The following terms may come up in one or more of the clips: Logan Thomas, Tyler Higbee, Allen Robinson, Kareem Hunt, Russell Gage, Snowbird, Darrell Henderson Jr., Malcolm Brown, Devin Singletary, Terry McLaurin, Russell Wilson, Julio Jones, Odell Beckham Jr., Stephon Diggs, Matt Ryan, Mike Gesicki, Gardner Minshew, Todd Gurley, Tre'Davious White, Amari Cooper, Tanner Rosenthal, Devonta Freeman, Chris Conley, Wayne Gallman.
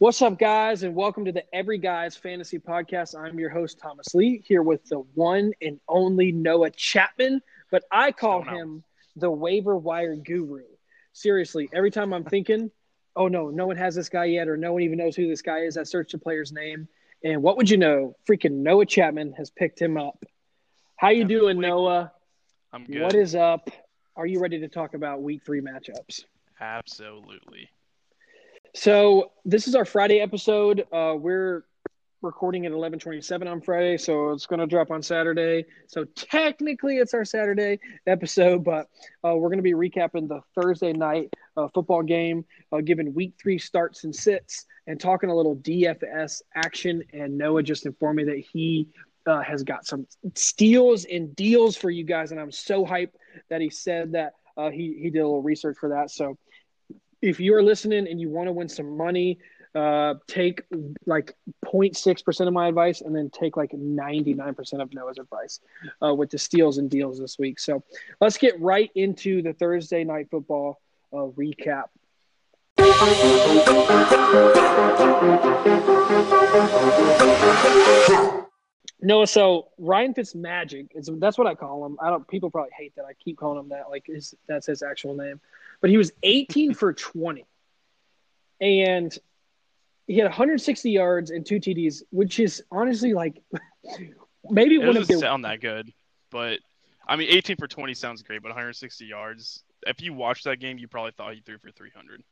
What's up, guys, and welcome to the Every Guys Fantasy Podcast. I'm your host, Thomas Lee, here with the one and only Noah Chapman, but I call him the waiver wire guru. Seriously, every time I'm thinking, oh, no one has this guy yet, or no one even knows who this guy is, I search the player's name, and what would you know? Freaking Noah Chapman has picked him up. How you doing, Noah? I'm good. What is up? Are you ready to talk about Week 3 matchups? Absolutely. So this is our Friday episode. We're recording at 11:27 on Friday, so it's going to drop on Saturday. So technically it's our Saturday episode, but we're going to be recapping the Thursday night football game, giving Week 3 starts and sits, and talking a little DFS action. And Noah just informed me that he has got some steals and deals for you guys, and I'm so hyped that he said that he did a little research for that. So if you're listening and you want to win some money, take like 0.6% of my advice and then take like 99% of Noah's advice with the steals and deals this week. So let's get right into the Thursday night football recap. Noah, so Ryan Fitzmagic, that's what I call him. People probably hate that I keep calling him that. Like that's his actual name. But he was 18 for 20, and he had 160 yards and 2 TDs, which is honestly like maybe it doesn't sound that good. But I mean, 18 for 20 sounds great, but 160 yards. If you watched that game, you probably thought he threw for 300.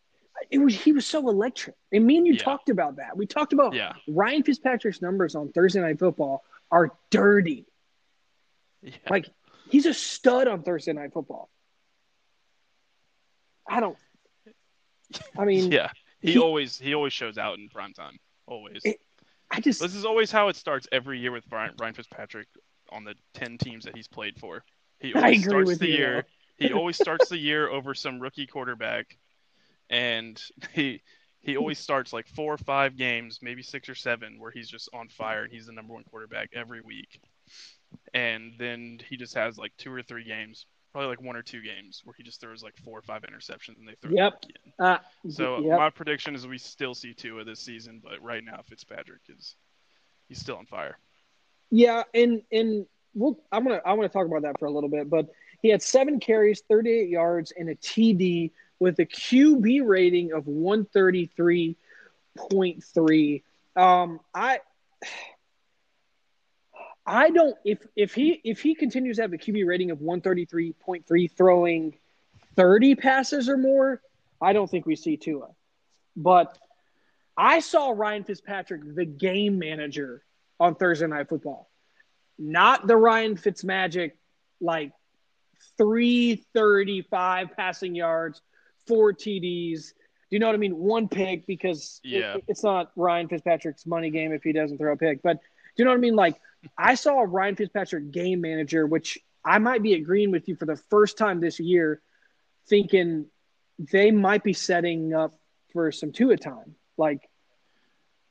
He was so electric, and me and you talked about that. We talked about Ryan Fitzpatrick's numbers on Thursday Night Football are dirty. Yeah. Like he's a stud on Thursday Night Football. Yeah, he always shows out in prime time. Always. This is always how it starts every year with Ryan Fitzpatrick on the 10 teams that he's played for. He always starts the year over some rookie quarterback, and he always starts like 4 or 5 games, maybe 6 or 7, where he's just on fire and he's the number one quarterback every week. And then he just has like 2 or 3 games, probably like 1 or 2 games, where he just throws like 4 or 5 interceptions and they throw it in. My prediction is we still see Tua this season, but right now Fitzpatrick he's still on fire. Yeah, and I want to talk about that for a little bit, but he had 7 carries, 38 yards, and a TD with a QB rating of 133.3. I don't. If he continues to have a QB rating of 133.3, throwing 30 passes or more, I don't think we see Tua. But I saw Ryan Fitzpatrick, the game manager, on Thursday Night Football, not the Ryan Fitzmagic like 335 passing yards, 4 TDs. Do you know what I mean? 1 pick, because it's not Ryan Fitzpatrick's money game if he doesn't throw a pick, but. Do you know what I mean? Like, I saw Ryan Fitzpatrick game manager, which I might be agreeing with you for the first time this year, thinking they might be setting up for some Tua time. Like,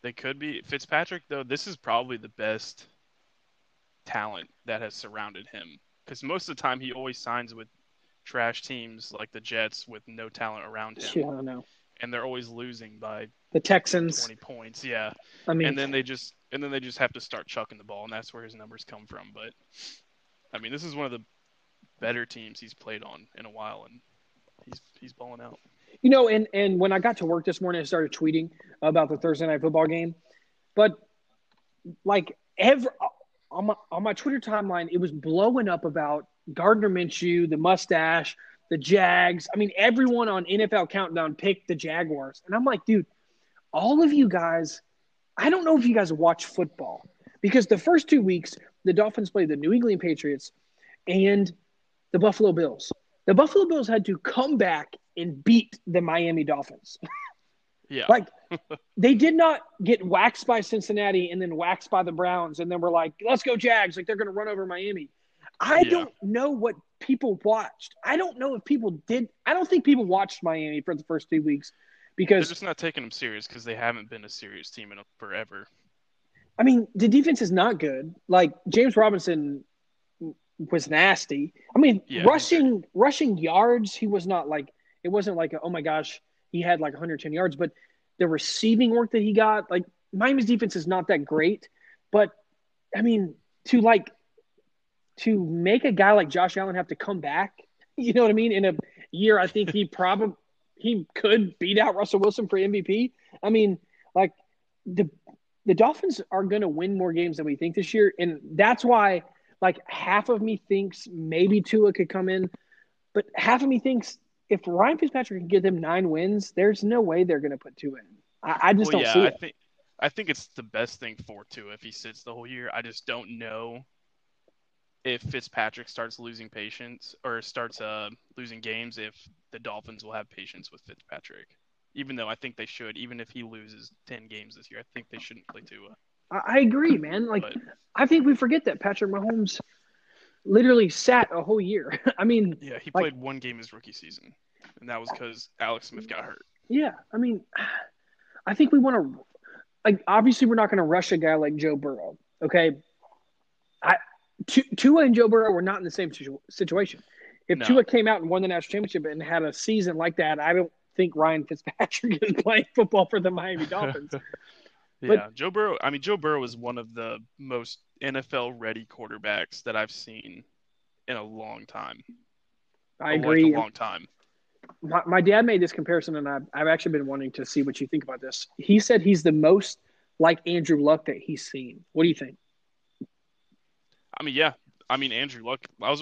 they could be. Fitzpatrick, though, this is probably the best talent that has surrounded him, because most of the time he always signs with trash teams like the Jets with no talent around him. Yeah, I know. And they're always losing by the Texans 20 points. Yeah, I mean, and then they just have to start chucking the ball, and that's where his numbers come from. But I mean, this is one of the better teams he's played on in a while, and he's balling out. You know, and when I got to work this morning, I started tweeting about the Thursday Night Football game, but like on my Twitter timeline, it was blowing up about Gardner Minshew, the mustache, the Jags. I mean, everyone on NFL Countdown picked the Jaguars. And I'm like, dude, all of you guys, I don't know if you guys watch football, because the first 2 weeks, the Dolphins played the New England Patriots and the Buffalo Bills. The Buffalo Bills had to come back and beat the Miami Dolphins. Yeah. Like, they did not get waxed by Cincinnati and then waxed by the Browns. And then we're like, let's go Jags. Like, they're going to run over Miami. I don't know what people watched. I don't know if people did. I don't think people watched Miami for the first 2 weeks, because they're just not taking them serious, because they haven't been a serious team in forever. I mean, the defense is not good. Like, James Robinson was nasty. I mean, rushing yards, he was not like, it wasn't like, oh my gosh, he had like 110 yards, but the receiving work that he got, like Miami's defense is not that great, but I mean, to make a guy like Josh Allen have to come back, you know what I mean? In a year, I think he could beat out Russell Wilson for MVP. I mean, like the Dolphins are going to win more games than we think this year. And that's why like half of me thinks maybe Tua could come in, but half of me thinks if Ryan Fitzpatrick can get them 9 wins, there's no way they're going to put Tua in. I just don't see it. I think it's the best thing for Tua if he sits the whole year. I just don't know if Fitzpatrick starts losing patience or starts losing games, if the Dolphins will have patience with Fitzpatrick, even though I think they should. Even if he loses 10 games this year, I think they shouldn't play Tua. I agree, man. Like, but I think we forget that Patrick Mahomes literally sat a whole year. I mean, yeah, he played one game his rookie season, and that was because Alex Smith got hurt. Yeah, I mean, I think we want to. Like, obviously, we're not going to rush a guy like Joe Burrow. Okay, Tua and Joe Burrow were not in the same situation. If Tua came out and won the national championship and had a season like that, I don't think Ryan Fitzpatrick is playing football for the Miami Dolphins. Joe Burrow. I mean, Joe Burrow is one of the most NFL-ready quarterbacks that I've seen in a long time. I agree. A long time. My dad made this comparison, and I've actually been wanting to see what you think about this. He said he's the most like Andrew Luck that he's seen. What do you think? I mean, yeah. I mean, Andrew Luck. I was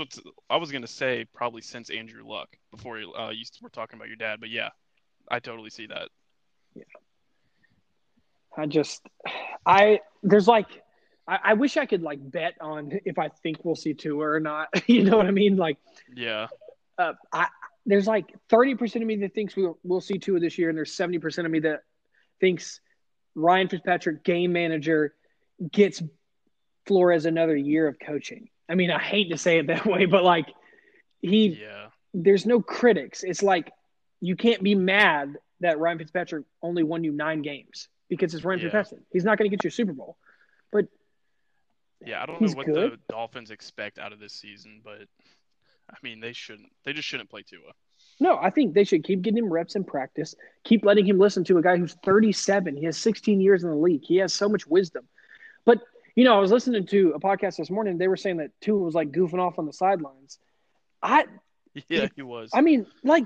going to say probably since Andrew Luck before you were talking about your dad, but yeah, I totally see that. Yeah. I wish I could like bet on if I think we'll see Tua or not. You know what I mean? Like, yeah. There's like 30% of me that thinks we'll see Tua this year, and there's 70% of me that thinks Ryan Fitzpatrick, game manager, gets Flores another year of coaching. I mean, I hate to say it that way, but like there's no critics. It's like you can't be mad that Ryan Fitzpatrick only won you 9 games because it's Ryan Fitzpatrick. He's not going to get you a Super Bowl. But yeah, I don't know what the Dolphins expect out of this season, but I mean, they just shouldn't play Tua. No, I think they should keep getting him reps in practice, keep letting him listen to a guy who's 37. He has 16 years in the league. He has so much wisdom. But, you know, I was listening to a podcast this morning. They were saying that Tua was, like, goofing off on the sidelines. He was. I mean, like,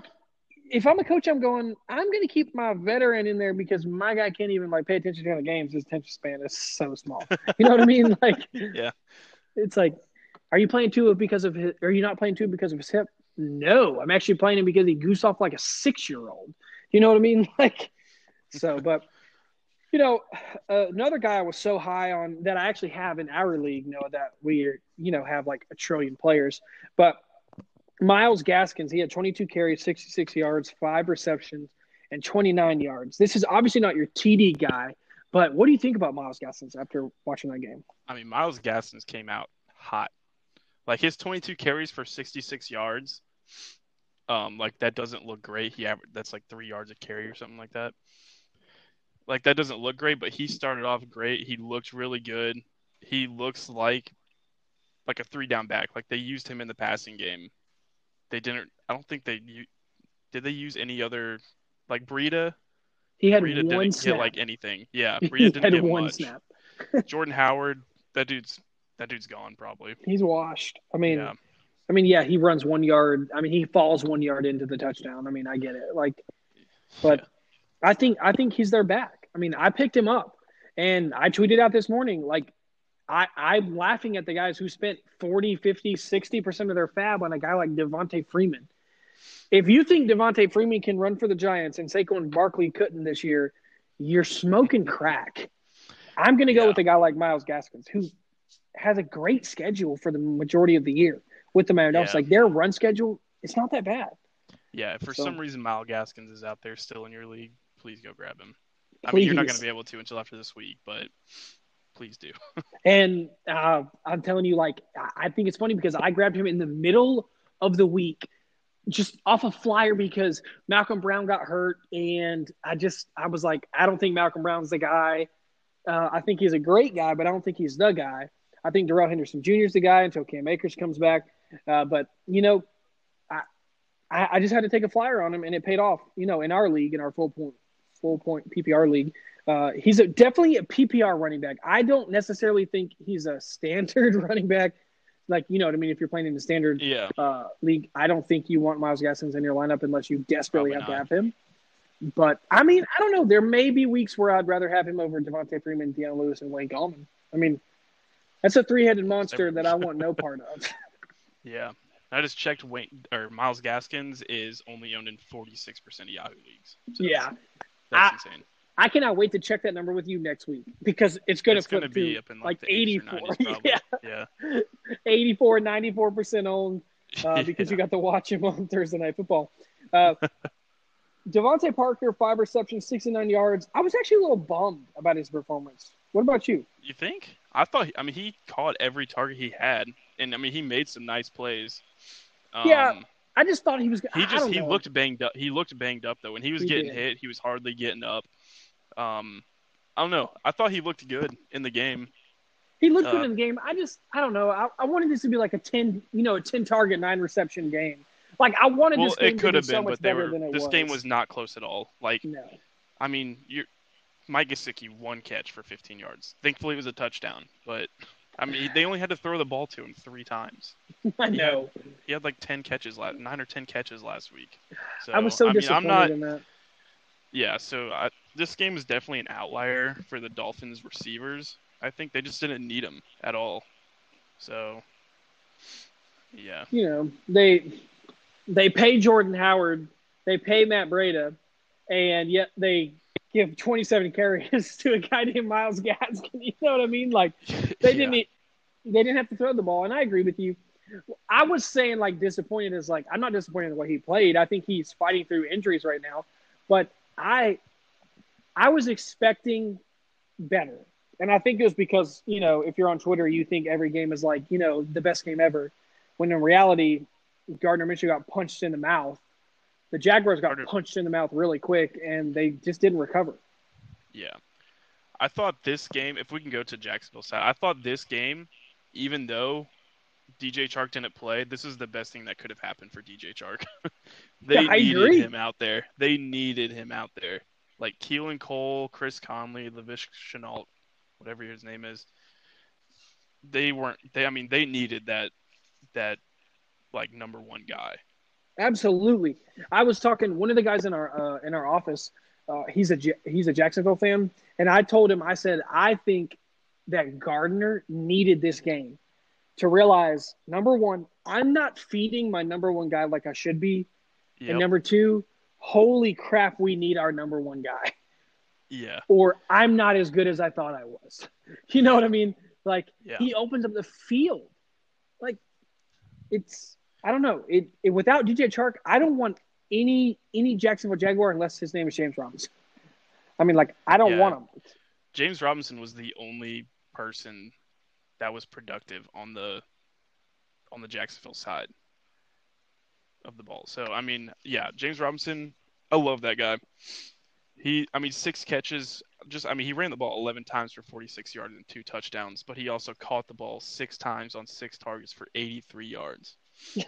if I'm a coach, I'm going to keep my veteran in there because my guy can't even, like, pay attention to the games. His attention span is so small. You know what I mean? Like, yeah. It's like, are you playing Tua because of his – are you not playing Tua because of his hip? No, I'm actually playing him because he goosed off like a 6-year-old. You know what I mean? Like, so, but, you know, another guy I was so high on that I actually have in our league, Noah, that we, you know, have like 1 trillion players. But Myles Gaskin, he had 22 carries, 66 yards, 5 receptions, and 29 yards. This is obviously not your TD guy, but what do you think about Myles Gaskin after watching that game? I mean, Myles Gaskin came out hot. Like, his 22 carries for 66 yards, like, that doesn't look great. That's, like, 3 yards a carry or something like that. Like, that doesn't look great, but he started off great. He looked really good. He looks like a 3-down back. Like, they used him in the passing game. They didn't – I don't think they – did they use any other – like, Breida? He had Breida one snap. Get, like, anything. Yeah, Breida didn't get one much. Snap. Jordan Howard, that dude's gone probably. He's washed. I mean, yeah. I mean, yeah, he runs 1 yard. I mean, he falls 1 yard into the touchdown. I mean, I get it. Like, but yeah. I think he's their back. I mean, I picked him up, and I tweeted out this morning, like, I'm laughing at the guys who spent 40, 50, 60% of their fab on a guy like DeVonta Freeman. If you think DeVonta Freeman can run for the Giants and Saquon Barkley couldn't this year, you're smoking crack. I'm going to go with a guy like Myles Gaskin, who has a great schedule for the majority of the year with the Miami Dolphins. Like, their run schedule, it's not that bad. Yeah, if for some reason Myles Gaskin is out there still in your league, please go grab him. Please. I mean, you're not going to be able to until after this week, but please do. And I'm telling you, like, I think it's funny because I grabbed him in the middle of the week just off a flyer because Malcolm Brown got hurt, and I was like, I don't think Malcolm Brown's the guy. I think he's a great guy, but I don't think he's the guy. I think Darrell Henderson Jr. is the guy until Cam Akers comes back. But, you know, I just had to take a flyer on him, and it paid off, you know, in our league, in our full full-point PPR league. He's definitely a PPR running back. I don't necessarily think he's a standard running back. Like, you know what I mean? If you're playing in the standard league, I don't think you want Myles Gaskin in your lineup unless you desperately have to have him. But, I mean, I don't know. There may be weeks where I'd rather have him over Devonta Freeman, Deion Lewis, and Wayne Gallman. I mean, that's a three-headed monster that I want no part of. Yeah. I just checked Myles Gaskin is only owned in 46% of Yahoo leagues. So that's insane. I cannot wait to check that number with you next week because it's going to flip be up in like 84. 90s, yeah. 84, 94% owned because you got to watch him on Thursday Night Football. DeVante Parker, 5 receptions, 69 yards. I was actually a little bummed about his performance. What about you? You think? I thought – I mean, he caught every target he had. And, I mean, he made some nice plays. I just thought he was – looked banged up. He looked banged up, though. When he was getting hit, he was hardly getting up. I don't know. I thought he looked good in the game. He looked good in the game. I don't know. I wanted this to be like a 10 target, 9 reception game. Like I wanted this game to be so much better than it was. This game was not close at all. Like, no. I mean, Mike Gesicki, 1 catch for 15 yards. Thankfully, it was a touchdown. But I mean, they only had to throw the ball to him 3 times. I know. He had like 9 or 10 catches last week. So, I was so disappointed in that. Yeah, so this game is definitely an outlier for the Dolphins receivers. I think they just didn't need him at all. So, yeah. You know, they pay Jordan Howard, they pay Matt Breida, and yet they give 27 carries to a guy named Myles Gaskin. You know what I mean? Like, they didn't have to throw the ball, and I agree with you. I was saying, like, disappointed is, like, I'm not disappointed in what he played. I think he's fighting through injuries right now. But I was expecting better. And I think it was because, you know, if you're on Twitter, you think every game is like, you know, the best game ever. When in reality, Gardner Minshew got punched in the mouth. The Jaguars got punched in the mouth really quick, and they just didn't recover. Yeah. I thought this game, if we can go to Jacksonville's side, I thought this game, even though DJ Chark didn't play, this is the best thing that could have happened for DJ Chark. They needed him out there. They needed him out there. Like Keelan Cole, Chris Conley, Laviska Shenault, whatever his name is. They needed that like number one guy. Absolutely. I was talking one of the guys in our office, he's a Jacksonville fan, and I told him, I said, I think that Gardner needed this game to realize, number one, I'm not feeding my number one guy like I should be. Yep. And number two, holy crap, we need our number one guy. Yeah. Or I'm not as good as I thought I was. You know what I mean? Like, He opens up the field. Like, it's – I don't know. It without DJ Chark, I don't want any Jacksonville Jaguar unless his name is James Robinson. I mean, like, I don't want him. James Robinson was the only person – that was productive on the Jacksonville side of the ball. So, I mean, yeah, James Robinson, I love that guy. He 6 catches. He ran the ball 11 times for 46 yards and 2 touchdowns, but he also caught the ball 6 times on 6 targets for 83 yards.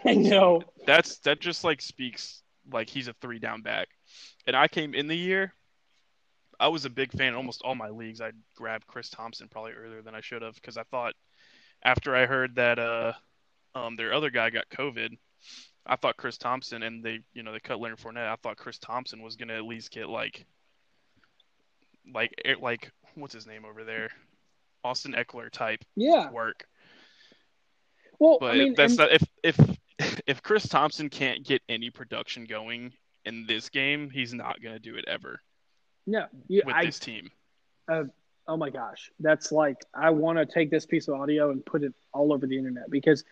I know. So that just like speaks like he's a 3-down back. And I came in the year, I was a big fan. Almost all my leagues, I grabbed Chris Thompson probably earlier than I should have because I thought after I heard that their other guy got COVID, I thought Chris Thompson and they cut Leonard Fournette. I thought Chris Thompson was gonna at least get like what's his name over there, Austin Eckler type work. Well, but if Chris Thompson can't get any production going in this game, he's not gonna do it ever. No, with this team. Oh my gosh, that's like I want to take this piece of audio and put it all over the internet because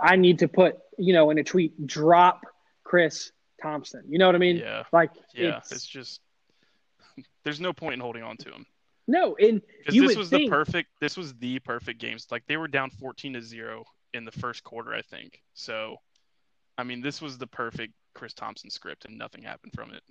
I need to put in a tweet drop Chris Thompson. You know what I mean? Yeah. Like it's just there's no point in holding on to him. No, and this was the perfect game. Like they were down 14-0 in the first quarter, I think. So, I mean, this was the perfect Chris Thompson script, and nothing happened from it.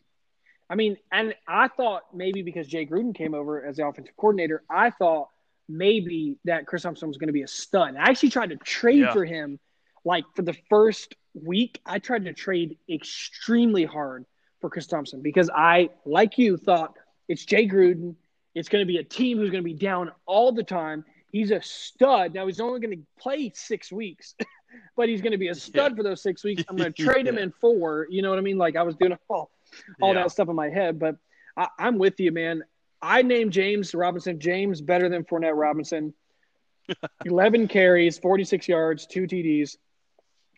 I mean, and I thought maybe because Jay Gruden came over as the offensive coordinator, I thought maybe that Chris Thompson was going to be a stud. I actually tried to trade for him. Like, for the first week, I tried to trade extremely hard for Chris Thompson because I, like you, thought it's Jay Gruden. It's going to be a team who's going to be down all the time. He's a stud. Now, he's only going to play 6 weeks, but he's going to be a stud for those 6 weeks. I'm going to trade him in 4. You know what I mean? Like, I was doing all that stuff in my head. But I'm with you, man. I named James Robinson James better than Fournette Robinson. 11 carries, 46 yards, 2 TDs.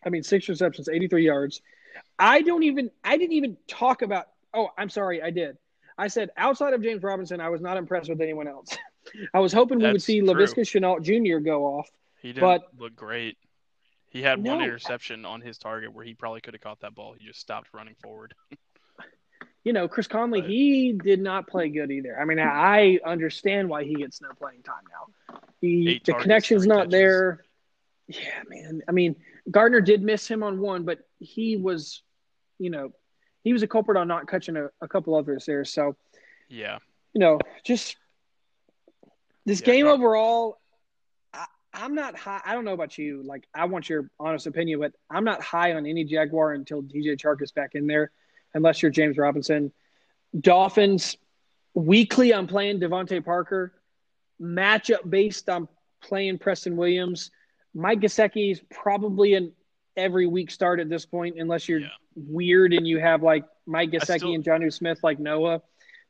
I mean, 6 receptions, 83 yards. I didn't even talk about – oh, I'm sorry, I did. I said outside of James Robinson, I was not impressed with anyone else. I was hoping we would see Laviska Shenault Jr. go off. He didn't look great. He had one interception on his target where he probably could have caught that ball. He just stopped running forward. You know, Chris Conley, he did not play good either. I mean, I understand why he gets no playing time now. The connection's not there. Yeah, man. I mean, Gardner did miss him on one, but he was, you know, he was a culprit on not catching a couple others there. So, yeah, you know, just this game overall, I'm not high. I don't know about you. Like, I want your honest opinion, but I'm not high on any Jaguar until DJ Chark is back in there, unless you're James Robinson. Dolphins, weekly I'm playing DeVante Parker. Matchup based, I'm playing Preston Williams. Mike Gesicki is probably an every week start at this point, unless you're weird and you have like Mike Gesicki and Jonnu Smith like Noah,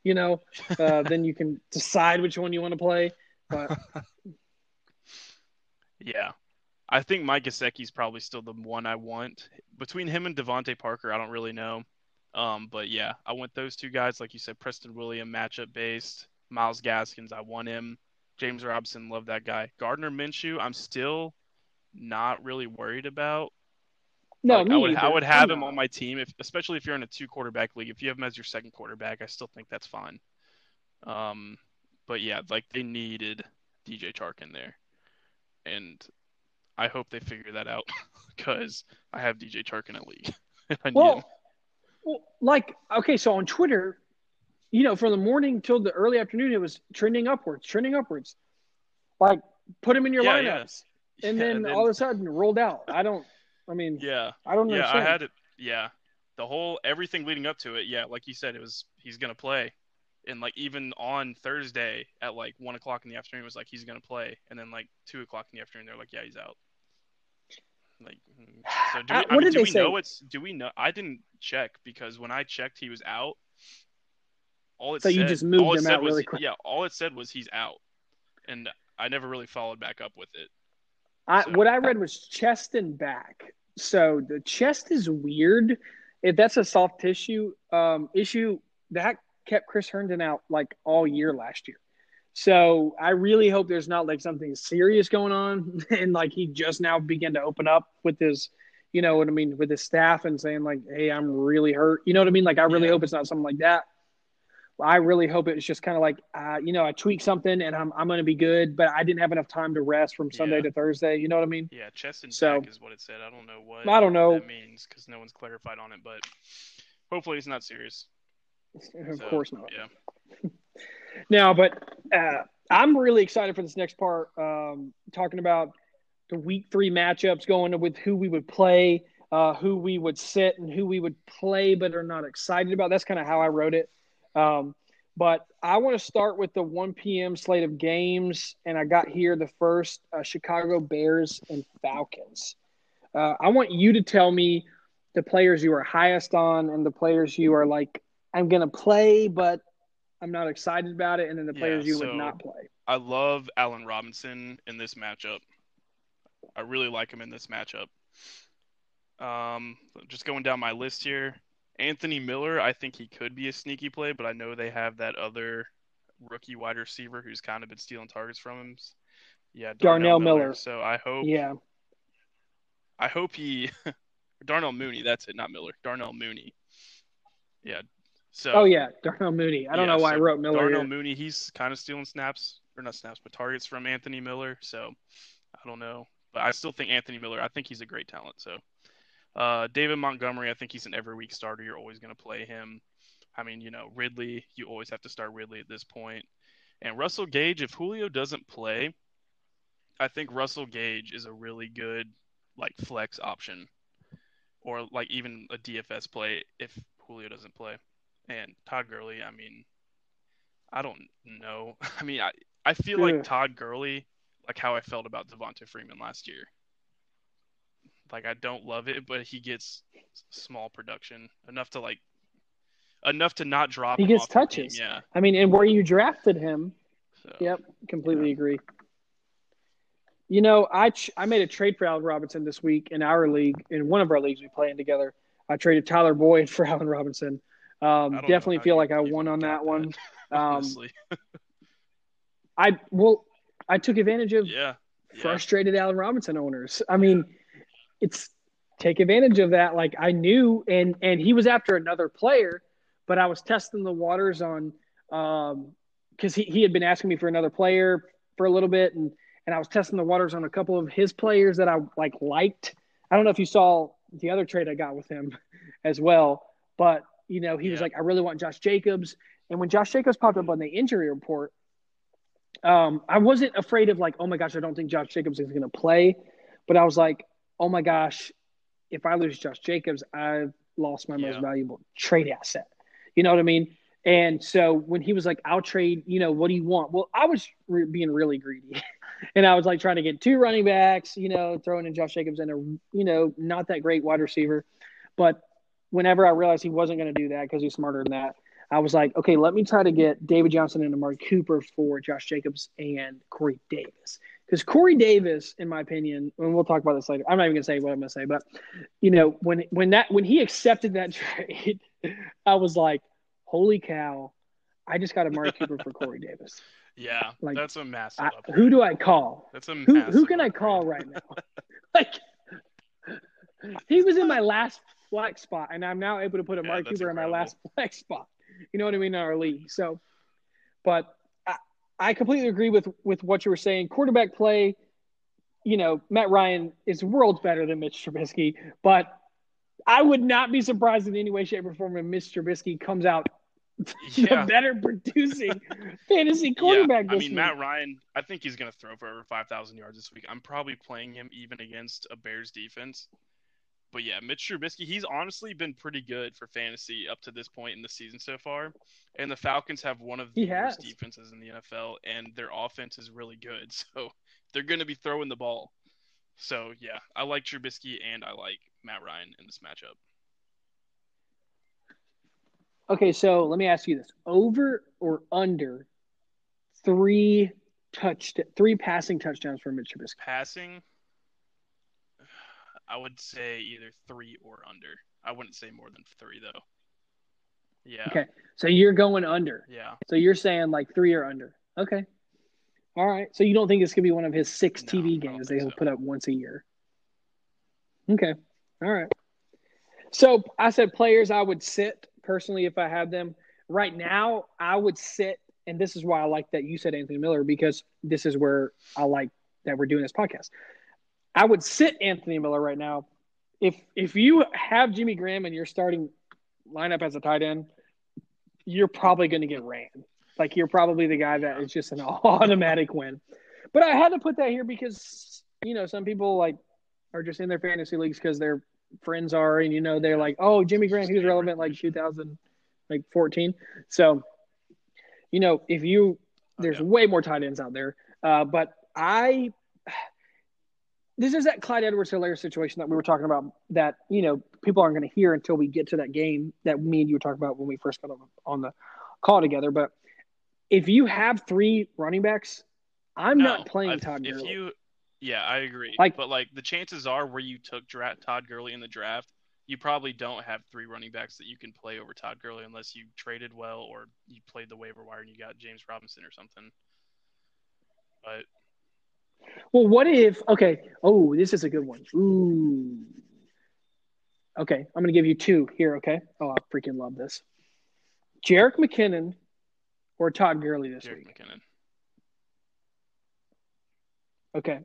you know, then you can decide which one you want to play. But yeah, I think Mike Gesicki is probably still the one I want. Between him and DeVante Parker, I don't really know. But yeah, I want those two guys. Like you said, Preston Williams matchup based. Myles Gaskin, I want him. James Robinson, love that guy. Gardner Minshew, I'm still not really worried about. No, like, I would have him on my team, especially if you're in a 2-quarterback league. If you have him as your second quarterback, I still think that's fine. But yeah, like they needed DJ Chark in there, and I hope they figure that out because I have DJ Chark in a league. Well, like okay, so on Twitter, you know, from the morning till the early afternoon, it was trending upwards. Like put him in your lineups. Yeah. And then all of a sudden rolled out. I don't understand. The whole everything leading up to it, like you said, it was he's gonna play. And like even on Thursday at like 1:00 in the afternoon it was like he's gonna play, and then like 2:00 in the afternoon they're like, yeah, he's out. Like so do we, I mean, do we know it's do we know I didn't check because when I checked he was out. All it so said, you just moved him out was, really quick. Yeah, all it said was he's out. And I never really followed back up with it. What I read was chest and back. So the chest is weird. If that's a soft tissue issue, that kept Chris Herndon out like all year last year. So I really hope there's not like something serious going on. And like he just now began to open up with his, you know what I mean, with his staff and saying like, hey, I'm really hurt. You know what I mean? Like I really hope it's not something like that. I really hope it's just kind of like, you know, I tweaked something and I'm going to be good, but I didn't have enough time to rest from Sunday to Thursday. You know what I mean? Yeah, chest and back is what it said. I don't know what that means because no one's clarified on it, but hopefully it's not serious. Of course not. Yeah. No, but I'm really excited for this next part, talking about the Week 3 matchups, going with who we would play, who we would sit, and who we would play but are not excited about. That's kind of how I wrote it. But I want to start with the 1 p.m. slate of games, and I got here the first Chicago Bears and Falcons. I want you to tell me the players you are highest on and the players you are like, I'm going to play, but I'm not excited about it, and then the players you would not play. I love Allen Robinson in this matchup. I really like him in this matchup. Just going down my list here. Anthony Miller, I think he could be a sneaky play, but I know they have that other rookie wide receiver who's kind of been stealing targets from him. Yeah, Darnell Miller. So I hope he – Darnell Mooney, that's it, not Miller. Darnell Mooney. Yeah. So. Oh, yeah, Darnell Mooney. I don't know why I wrote Miller. Darnell Mooney, he's kind of stealing targets from Anthony Miller. So I don't know. But I still think Anthony Miller, I think he's a great talent, so – David Montgomery, I think he's an every-week starter. You're always going to play him. I mean, you know, Ridley, you always have to start Ridley at this point. And Russell Gage, if Julio doesn't play, I think Russell Gage is a really good, like, flex option or, like, even a DFS play if Julio doesn't play. And Todd Gurley, I mean, I don't know. I mean, I feel like Todd Gurley, like how I felt about Devonta Freeman last year. Like, I don't love it, but he gets small production enough to not drop. He gets touches. Yeah. I mean, and where you drafted him. So, yep. Completely agree. You know, I made a trade for Allen Robinson this week in our league. In one of our leagues we play in together, I traded Tyler Boyd for Allen Robinson. Definitely feel like I won on that one. I took advantage of frustrated Allen Robinson owners. I mean, it's take advantage of that. Like I knew, and he was after another player, but I was testing the waters on because he had been asking me for another player for a little bit, and I was testing the waters on a couple of his players that I liked. I don't know if you saw the other trade I got with him as well, but you know, he was like, I really want Josh Jacobs. And when Josh Jacobs popped up on the injury report, I wasn't afraid of like, oh my gosh, I don't think Josh Jacobs is going to play. But I was like, oh my gosh, if I lose Josh Jacobs, I've lost my most valuable trade asset. You know what I mean? And so when he was like, I'll trade, you know, what do you want? Well, I was being really greedy. And I was like trying to get two running backs, you know, throwing in Josh Jacobs and a, you know, not that great wide receiver. But whenever I realized he wasn't going to do that because he's smarter than that, I was like, okay, let me try to get David Johnson and Amari Cooper for Josh Jacobs and Corey Davis. Because Corey Davis, in my opinion, and we'll talk about this later. I'm not even going to say what I'm going to say, but, you know, when he accepted that trade, I was like, holy cow, I just got Amari Cooper for Corey Davis. Yeah, like, that's a massive upgrade. Who do I call? That's a massive who can upgrade. I call right now? Like, he was in my last flex spot, and I'm now able to put Amari Cooper incredible. In my last flex spot. You know what I mean, in our league. So, but I completely agree with what you were saying. Quarterback play, you know, Matt Ryan is worlds better than Mitch Trubisky, but I would not be surprised in any way, shape, or form if Mitch Trubisky comes out the better producing fantasy quarterback this week. Matt Ryan, I think he's going to throw for over 5,000 yards this week. I'm probably playing him even against a Bears defense. But, yeah, Mitch Trubisky, he's honestly been pretty good for fantasy up to this point in the season so far. And the Falcons have one of the worst defenses in the NFL, and their offense is really good. So they're going to be throwing the ball. So, yeah, I like Trubisky and I like Matt Ryan in this matchup. Okay, so let me ask you this. Over or under three passing touchdowns for Mitch Trubisky? Passing? I would say either three or under. I wouldn't say more than three, though. Yeah. Okay. So you're going under. Yeah. So you're saying like three or under. Okay. All right. So you don't think this could be one of his six TV games that he'll put up once a year? Okay. All right. So I said players I would sit personally if I had them. Right now, I would sit, and this is why I like that you said Anthony Miller, because this is where I like that we're doing this podcast. I would sit Anthony Miller right now. If you have Jimmy Graham in your starting lineup as a tight end, you're probably going to get ran. Like, you're probably the guy that is just an automatic win. But I had to put that here because, you know, some people, like, are just in their fantasy leagues because their friends are, and, you know, they're like, oh, Jimmy Graham, he was relevant, like, 2014. So, you know, if you – there's way more tight ends out there. But I – this is that Clyde Edwards-Helaire situation that we were talking about that, you know, people aren't going to hear until we get to that game that me and you were talking about when we first got on the call together. But if you have three running backs, I'm not playing Todd Gurley. I agree. But the chances are where you took Todd Gurley in the draft, you probably don't have three running backs that you can play over Todd Gurley unless you traded well or you played the waiver wire and you got James Robinson or something. But – well, what if – okay. Oh, this is a good one. Ooh. Okay, I'm going to give you two here, okay? Oh, I freaking love this. Jerick McKinnon or Todd Gurley this week? Jerick McKinnon. Okay.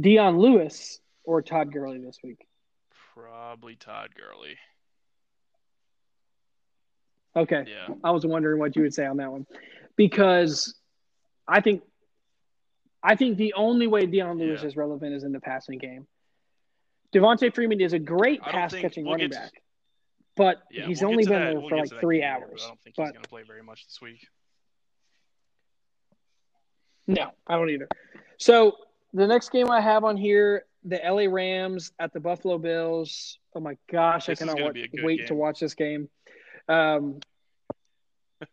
Dion Lewis or Todd Gurley this week? Probably Todd Gurley. Okay. Yeah. I was wondering what you would say on that one because I think the only way Dion Lewis is relevant is in the passing game. Devonta Freeman is a great pass-catching running back. But yeah, he's only been there for like 3 hours. I don't think he's going to play very much this week. No, I don't either. So the next game I have on here, the LA Rams at the Buffalo Bills. Oh my gosh, I cannot wait to watch this game. Oh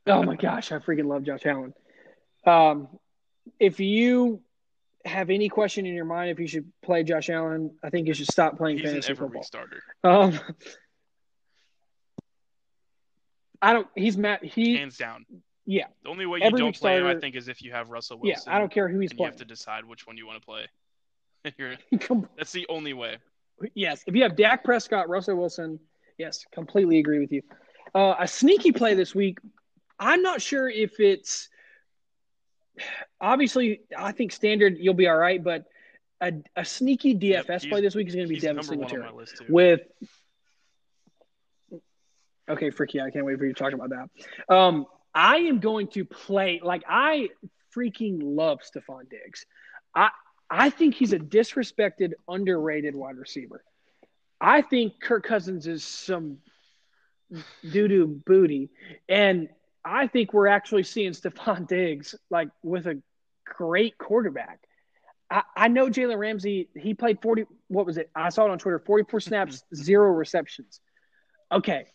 my gosh, I freaking love Josh Allen. If you have any question in your mind if you should play Josh Allen, I think you should stop playing fantasy football. He's an every starter. I don't. He's Matt. He hands down. Yeah. The only way you don't play him, I think, is if you have Russell Wilson. Yeah, I don't care who he's playing. You have to decide which one you want to play. That's the only way. Yes. If you have Dak Prescott, Russell Wilson, yes, completely agree with you. A sneaky play this week. I'm not sure if it's obviously. I think standard you'll be all right, but a sneaky DFS play this week is going to be Devin Singletary with. Okay, freaky! I can't wait for you to talk about that. I am going to play like I freaking love Stephon Diggs. I think he's a disrespected, underrated wide receiver. I think Kirk Cousins is some doo-doo booty, and I think we're actually seeing Stephon Diggs like with a great quarterback. I know Jalen Ramsey. He played 40. What was it? I saw it on Twitter. 44 snaps, 0 receptions. Okay.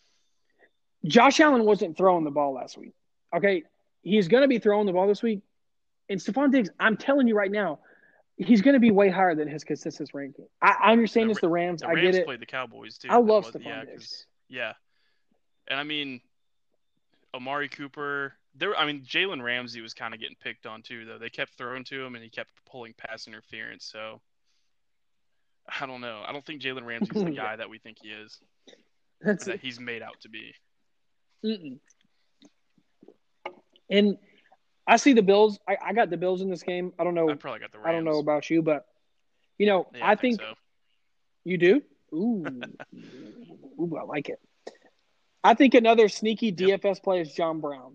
Josh Allen wasn't throwing the ball last week. Okay, he's going to be throwing the ball this week. And Stephon Diggs, I'm telling you right now, he's going to be way higher than his consensus ranking. I understand it's the Rams. The Rams I get it. Played the Cowboys too. I love Stephon Diggs. Yeah, and I mean, Amari Cooper. Jalen Ramsey was kind of getting picked on too, though. They kept throwing to him, and he kept pulling pass interference. So I don't know. I don't think Jalen Ramsey's the guy that we think he is. That he's made out to be. Mm-mm. And I see the Bills. I got the Bills in this game. I don't know. I probably got the Rams. I don't know about you, but yeah, I think so. You do. Ooh, I like it. I think another sneaky DFS play is John Brown.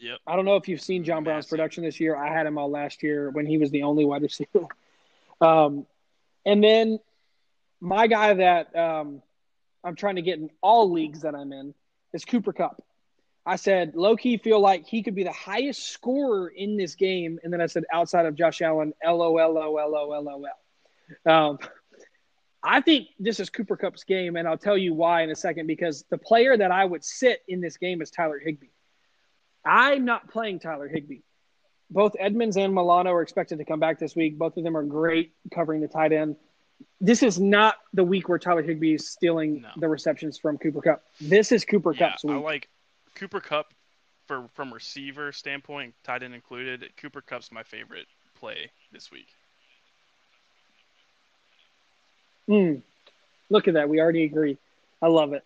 Yep. I don't know if you've seen John Brown's production this year. I had him all last year when he was the only wide receiver. And then my guy that I'm trying to get in all leagues that I'm in. It's Cooper Kupp. I said, low-key feel like he could be the highest scorer in this game. And then I said, outside of Josh Allen, LOL. I think this is Cooper Kupp's game, and I'll tell you why in a second, because the player that I would sit in this game is Tyler Higbee. I'm not playing Tyler Higbee. Both Edmonds and Milano are expected to come back this week. Both of them are great covering the tight end. This is not the week where Tyler Higbee is stealing the receptions from Cooper Kupp. This is Cooper Kupp's week. I like Cooper Kupp from receiver standpoint, tight end included. Cooper Kupp's my favorite play this week. Look at that. We already agree. I love it.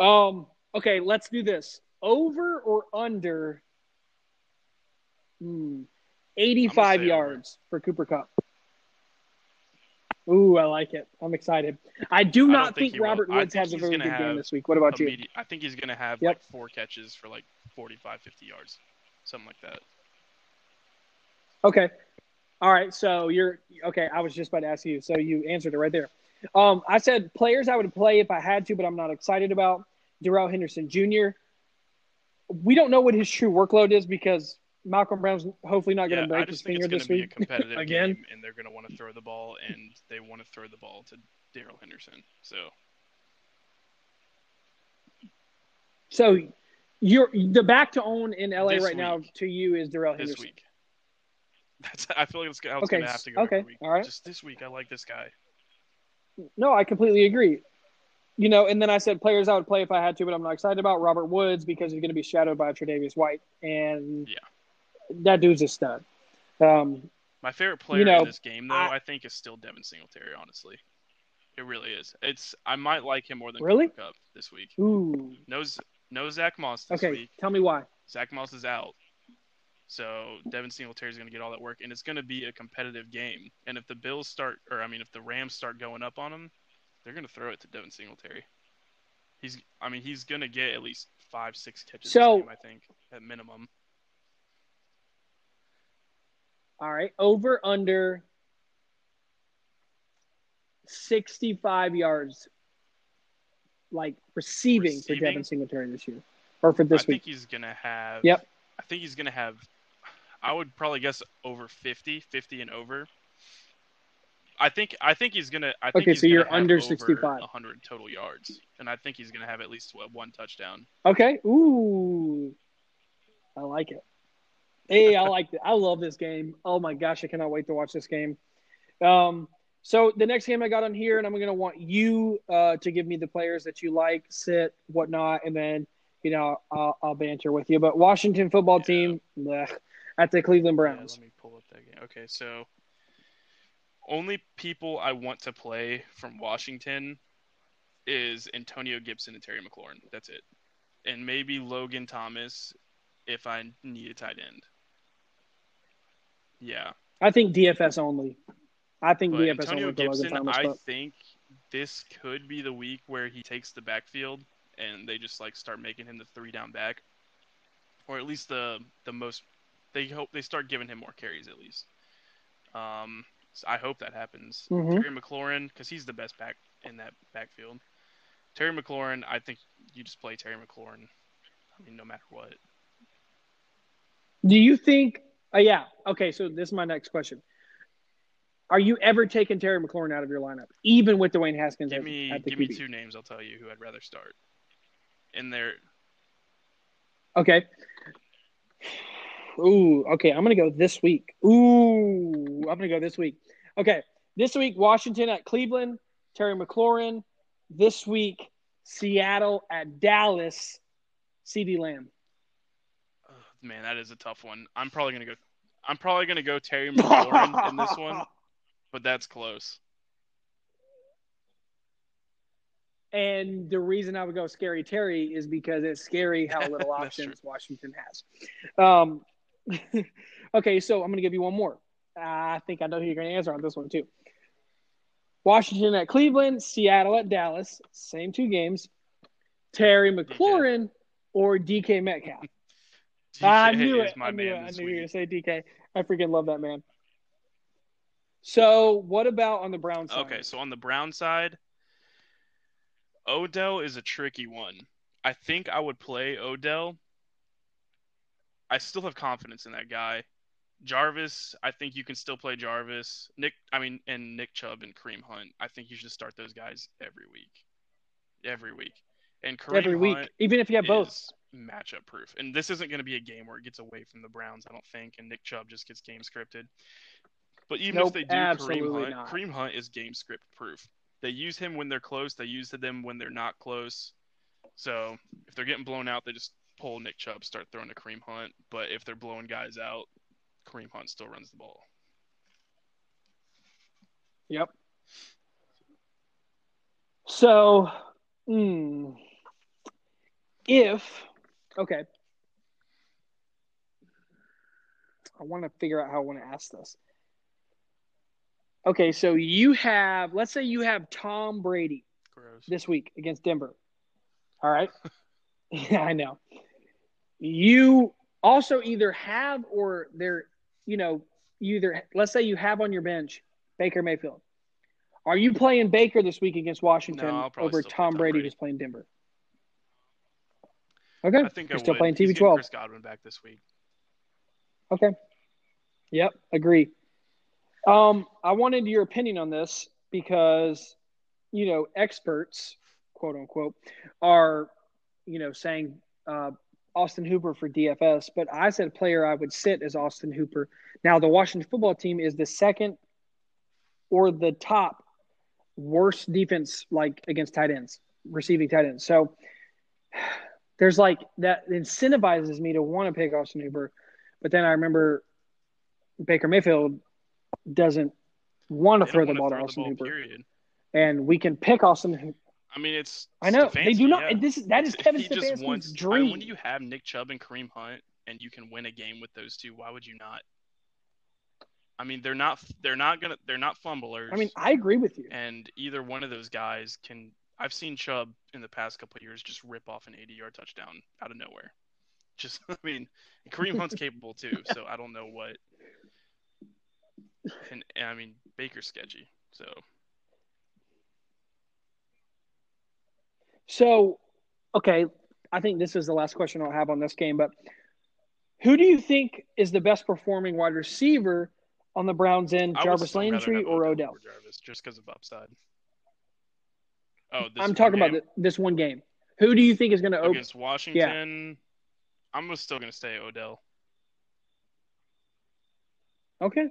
Okay, let's do this. Over or under 85 yards over for Cooper Kupp. Ooh, I like it. I'm excited. I do not think Robert Woods has a very good game this week. What about you? I think he's going to have like 4 catches for like 45, 50 yards, something like that. Okay. All right. So you're – okay, I was just about to ask you. So you answered it right there. I said players I would play if I had to, but I'm not excited about. Darrell Henderson Jr. We don't know what his true workload is because – Malcolm Brown's hopefully not going to break his finger this week. It's going to be a competitive again. Game, and they're going to want to throw the ball, and they want to throw the ball to Darrell Henderson. So you're the back to own in LA right now to you is Darrell Henderson. This week. I feel like that's how it's going to have to go. Okay, every week. All right. Just this week, I like this guy. No, I completely agree. And then I said players I would play if I had to, but I'm not excited about Robert Woods because he's going to be shadowed by Tre'Davious White. And that dude's a stud. My favorite player in this game, though, I think is still Devin Singletary, honestly. It really is. I might like him more than Cooper Kupp this week. Ooh. No Zach Moss this week. Tell me why. Zach Moss is out. So Devin Singletary is going to get all that work, and it's going to be a competitive game. And if the Bills start – or, if the Rams start going up on him, they're going to throw it to Devin Singletary. He's going to get at least 5-6 catches this game, I think, at minimum. All right, over under 65 yards like receiving for Devin Singletary this year, or for this week. I think he's going to have. Yep. I think he's going to have. I would probably guess over 50 and over. I think he's gonna. I think okay, he's so you're under 65, 100 total yards, and I think he's gonna have at least one touchdown. Okay, ooh, I like it. Hey, I like it. I love this game. Oh my gosh, I cannot wait to watch this game. So the next game I got on here, and I'm gonna want you to give me the players that you like, sit, whatnot, and then you know I'll banter with you. But Washington football team at the Cleveland Browns. Yeah, let me pull up that game. Okay, so. Only people I want to play from Washington is Antonio Gibson and Terry McLaurin. That's it. And maybe Logan Thomas if I need a tight end. Yeah. I think DFS only. I think this could be the week where he takes the backfield and they just like start making him the 3-down back. Or at least the most – they hope they start giving him more carries at least. I hope that happens. Mm-hmm. Terry McLaurin, because he's the best back in that backfield. Terry McLaurin, I think you just play Terry McLaurin. I mean, no matter what. Do you think yeah. Okay, so this is my next question. Are you ever taking Terry McLaurin out of your lineup, even with Dwayne Haskins? Give me two names, I'll tell you who I'd rather start. And they're – okay. Ooh, okay, I'm going to go this week. Okay, this week, Washington at Cleveland, Terry McLaurin. This week, Seattle at Dallas, CeeDee Lamb. Oh, man, that is a tough one. I'm probably going to go Terry McLaurin in this one, but that's close. And the reason I would go Scary Terry is because it's scary how little options Washington has. Okay, so I'm going to give you one more. I think I know who you're going to answer on this one, too. Washington at Cleveland, Seattle at Dallas, same two games. Terry McLaurin or DK Metcalf? I knew you were going to say DK. I freaking love that man. So what about on the Brown side? Okay, so on the Brown side, Odell is a tricky one. I think I would play Odell. I still have confidence in that guy. Jarvis, I think you can still play Jarvis. Nick Chubb and Kareem Hunt. I think you should start those guys every week. And Kareem Hunt, even if you have both, matchup proof. And this isn't going to be a game where it gets away from the Browns, I don't think. And Nick Chubb just gets game scripted. But even if they do Kareem Hunt is game script proof. They use him when they're close. They use them when they're not close. So if they're getting blown out, they just pull Nick Chubb, start throwing to Kareem Hunt. But if they're blowing guys out, Kareem Hunt still runs the ball. Yep. So, I want to figure out how I want to ask this. Okay, so let's say you have Tom Brady this week against Denver. All right. Yeah, I know. You also either have or let's say you have on your bench Baker Mayfield. Are you playing Baker this week against Washington over Tom Brady who's playing Denver? Okay. I think you're still playing TB12. Chris Godwin back this week. Okay. Yep, agree. I wanted your opinion on this because, experts, quote unquote, are, saying Austin Hooper for DFS. But I said a player I would sit is Austin Hooper. Now, the Washington football team is the second or the top worst defense, against tight ends, receiving tight ends. So there's that incentivizes me to want to pick Austin Hooper. But then I remember Baker Mayfield doesn't want to throw the ball to Austin Hooper. Period. And we can pick Austin Hooper. I mean, it's – I know. Stefanski, they do not yeah. – that is Kevin Stefanski's dream. When do you have Nick Chubb and Kareem Hunt and you can win a game with those two? Why would you not? I mean, they're not fumblers. I mean, I agree with you. And either one of those guys can – I've seen Chubb in the past couple of years just rip off an 80-yard touchdown out of nowhere. Kareem Hunt's capable too, so I don't know what – And I mean, Baker's sketchy. So So, okay, I think this is the last question I'll have on this game, but who do you think is the best performing wide receiver on the Browns end, Jarvis Landry or Odell? Jarvis, just because of upside. I'm talking about this one game. Who do you think is going to open? Against Washington, yeah. I'm still going to say Odell. Okay.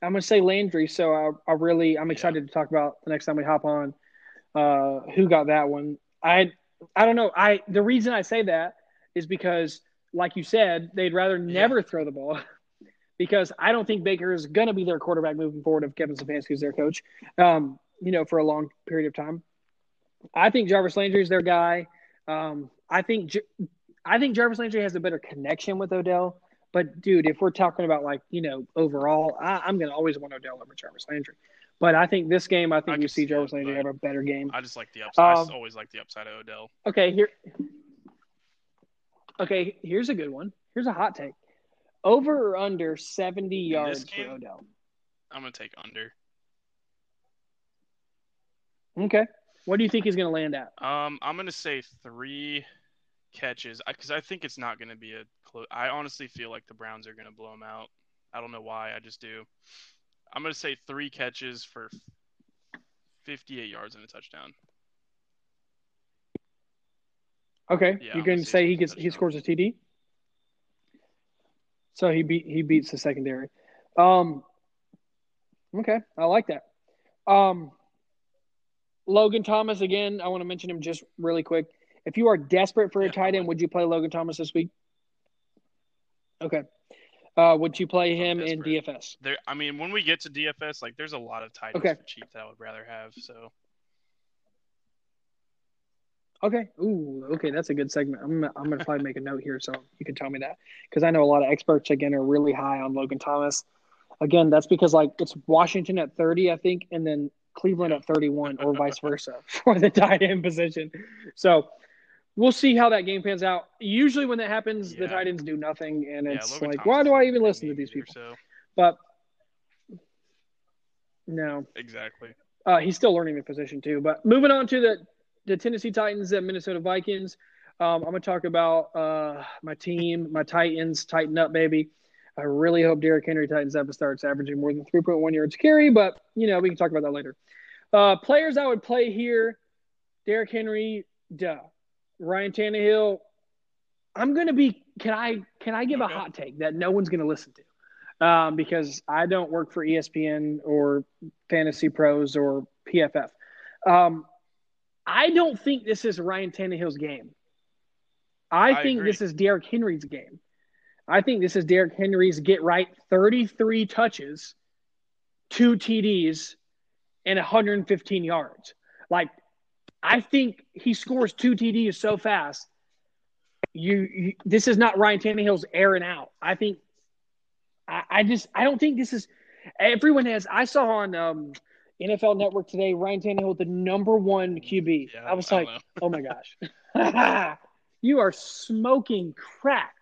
I'm going to say Landry, so I'm excited to talk about the next time we hop on who got that one. I don't know. The reason I say that is because, like you said, they'd rather never throw the ball because I don't think Baker is going to be their quarterback moving forward if Kevin Stefanski is their coach, for a long period of time. I think Jarvis Landry is their guy. I think Jarvis Landry has a better connection with Odell. But, dude, if we're talking about, overall, I'm going to always want Odell over Jarvis Landry. But I think this game, you see Jarvis Landry have a better game. I just like the upside. I always like the upside of Odell. Okay, here's a good one. Here's a hot take. Over or under 70 yards for Odell? I'm going to take under. Okay. What do you think he's going to land at? I'm going to say 3 catches because I think it's not going to be a close. I honestly feel like the Browns are going to blow him out. I don't know why. I just do. I'm going to say 3 catches for 58 yards and a touchdown. Okay, yeah, you're going to say he scores a TD. So he beats the secondary. Okay, I like that. Logan Thomas, again, I want to mention him just really quick. If you are desperate for a tight end, would you play Logan Thomas this week? Okay. Would you play him in DFS? When we get to DFS, there's a lot of tight ends for cheap that I would rather have. So. Okay. Ooh, okay, that's a good segment. I'm going to probably make a note here so you can tell me that. Because I know a lot of experts, again, are really high on Logan Thomas. Again, that's because, it's Washington at 30, I think, and then Cleveland at 31 or vice versa for the tight end position. So we'll see how that game pans out. Usually when that happens, the tight ends do nothing, and it's why do I even listen to these people? So. But no. Exactly. He's still learning the position too. But moving on to the Tennessee Titans and Minnesota Vikings, I'm going to talk about my team, my Titans, tighten up, baby. I really hope Derrick Henry tightens up and starts averaging more than 3.1 yards carry, but, we can talk about that later. Players I would play here, Derrick Henry, duh. Ryan Tannehill, I'm going to be – can I give a hot take that no one's going to listen to? Because I don't work for ESPN or Fantasy Pros or PFF. I don't think this is Ryan Tannehill's game. I think agree. This is Derrick Henry's game. I think this is Derrick Henry's get right 33 touches, 2 TDs, and 115 yards. I think he scores 2 TDs so fast. This is not Ryan Tannehill's airing out. I think I don't think this is – everyone has – I saw on NFL Network today Ryan Tannehill the number 1 QB. Yeah, I was oh, my gosh. You are smoking crack.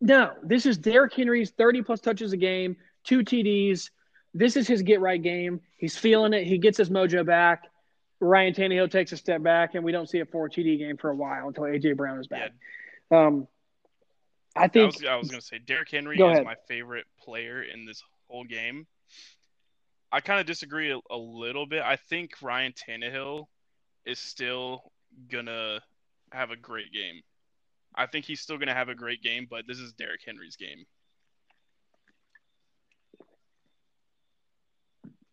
No, this is Derrick Henry's 30-plus touches a game, 2 TDs. This is his get-right game. He's feeling it. He gets his mojo back. Ryan Tannehill takes a step back, and we don't see a 4-TD game for a while until A.J. Brown is back. Yeah. I think I was going to say Derrick Henry is my favorite player in this whole game. I kind of disagree a little bit. I think Ryan Tannehill is still going to have a great game. I think he's still going to have a great game, but this is Derrick Henry's game.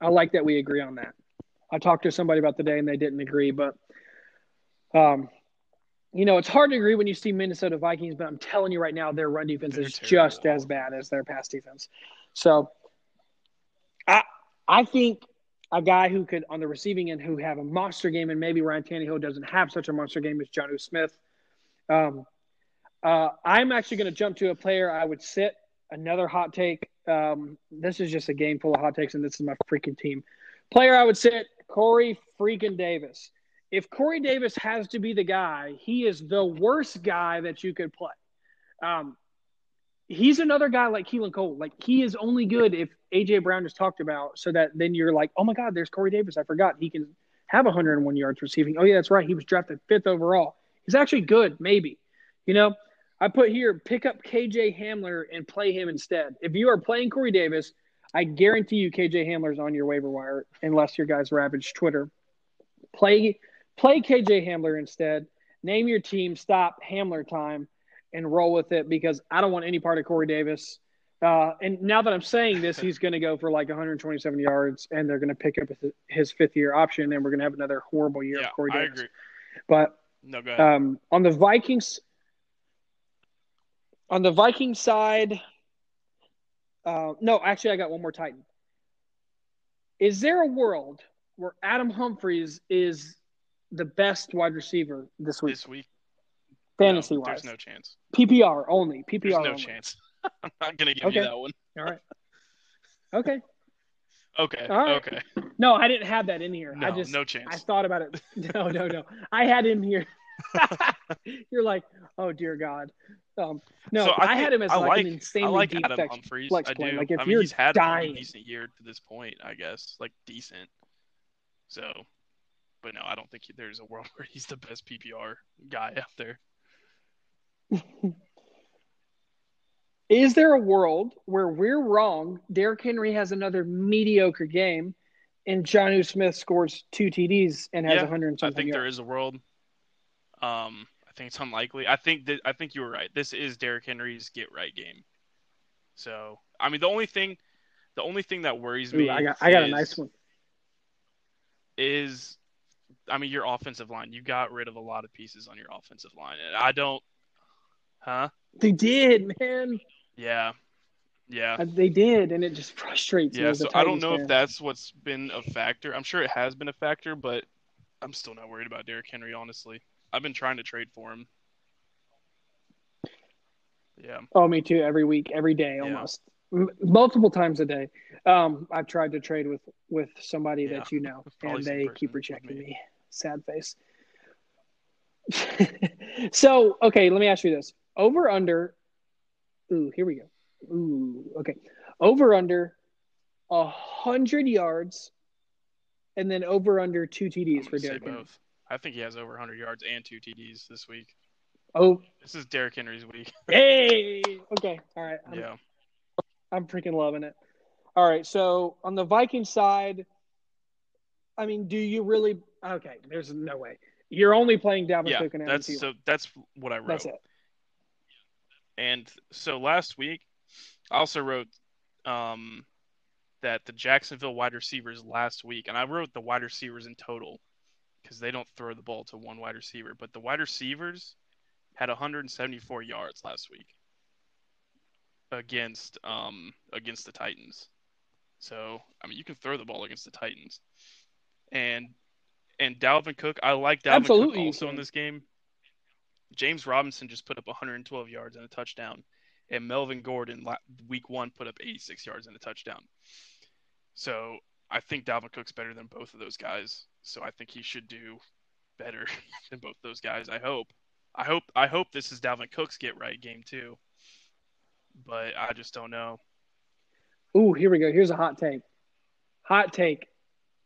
I like that we agree on that. I talked to somebody about today, and they didn't agree. But, it's hard to agree when you see Minnesota Vikings, but I'm telling you right now, their run defense is just as bad as their pass defense. So I think a guy who could, on the receiving end, who have a monster game, and maybe Ryan Tannehill doesn't have such a monster game, is Jonnu Smith. I'm actually going to jump to a player I would sit. Another hot take. This is just a game full of hot takes, and this is my freaking team. Player I would sit, Corey freaking Davis. If Corey Davis has to be the guy, he is the worst guy that you could play. He's another guy like Keelan Cole. He is only good if A.J. Brown is talked about, so that then you're like, oh, my God, there's Corey Davis. I forgot he can have 101 yards receiving. Oh, yeah, that's right. He was drafted 5th overall. He's actually good, maybe. You know, I put here, pick up K.J. Hamler and play him instead. If you are playing Corey Davis, I guarantee you K.J. Hamler's on your waiver wire unless your guys ravage Twitter. Play K.J. Hamler instead. Name your team, stop Hamler time, and roll with it because I don't want any part of Corey Davis. And now that I'm saying this, he's going to go for like 127 yards, and they're going to pick up his fifth-year option, and we're going to have another horrible year of Corey Davis. I agree. But no, go ahead. On the Vikings – on the Vikings side, no, actually I got one more Titan. Is there a world where Adam Humphries is the best wide receiver this week? This week? Fantasy-wise. No, there's no chance. PPR only. There's no chance. I'm not going to give you that one. All right. Okay. Okay. All right. Okay. No, I didn't have that in here. No, no chance. I thought about it. No. I had him here. You're like, oh, dear God. No, so I had him as an insanely deep Adam Humphries. Flex play. I do. If you're he's had a decent year to this point, I guess. Decent. So, but no, I don't think there's a world where he's the best PPR guy out there. Is there a world where we're wrong, Derrick Henry has another mediocre game, and Jonnu Smith scores 2 TDs and has 100-something yards? I think there is a world. I think it's unlikely. I think you were right. This is Derrick Henry's get right game. So I mean, the only thing that worries me. I got a nice one. Is, I mean, your offensive line. You got rid of a lot of pieces on your offensive line, and I don't. Huh? They did, man. Yeah. They did, and it just frustrates me. Yeah. So I don't know if that's what's been a factor. I'm sure it has been a factor, but I'm still not worried about Derrick Henry, honestly. I've been trying to trade for him. Yeah. Oh, me too. Every week, every day, almost multiple times a day. I've tried to trade with somebody that you know, and they keep rejecting me. Sad face. So, okay, let me ask you this: over under. Ooh, here we go. Ooh, okay. Over under 100 yards, and then over under 2 TDs for Derrick Henry. I think he has over 100 yards and 2 TDs this week. Oh. This is Derrick Henry's week. Hey! Okay. All right. I'm freaking loving it. All right. So, on the Vikings side, I mean, do you really – okay, there's no way. You're only playing Dalvin Cook and Adam Thielen. So that's what I wrote. That's it. And so, last week, I also wrote that the Jacksonville wide receivers last week, and I wrote the wide receivers in total, because they don't throw the ball to one wide receiver. But the wide receivers had 174 yards last week against the Titans. So, I mean, you can throw the ball against the Titans. And Dalvin Cook, I like Dalvin Cook also in this game. James Robinson just put up 112 yards and a touchdown. And Melvin Gordon, week one, put up 86 yards and a touchdown. So, I think Dalvin Cook's better than both of those guys. So I think he should do better than both those guys. I hope this is Dalvin Cook's get right game too. But I just don't know. Ooh, here we go. Here's a hot take.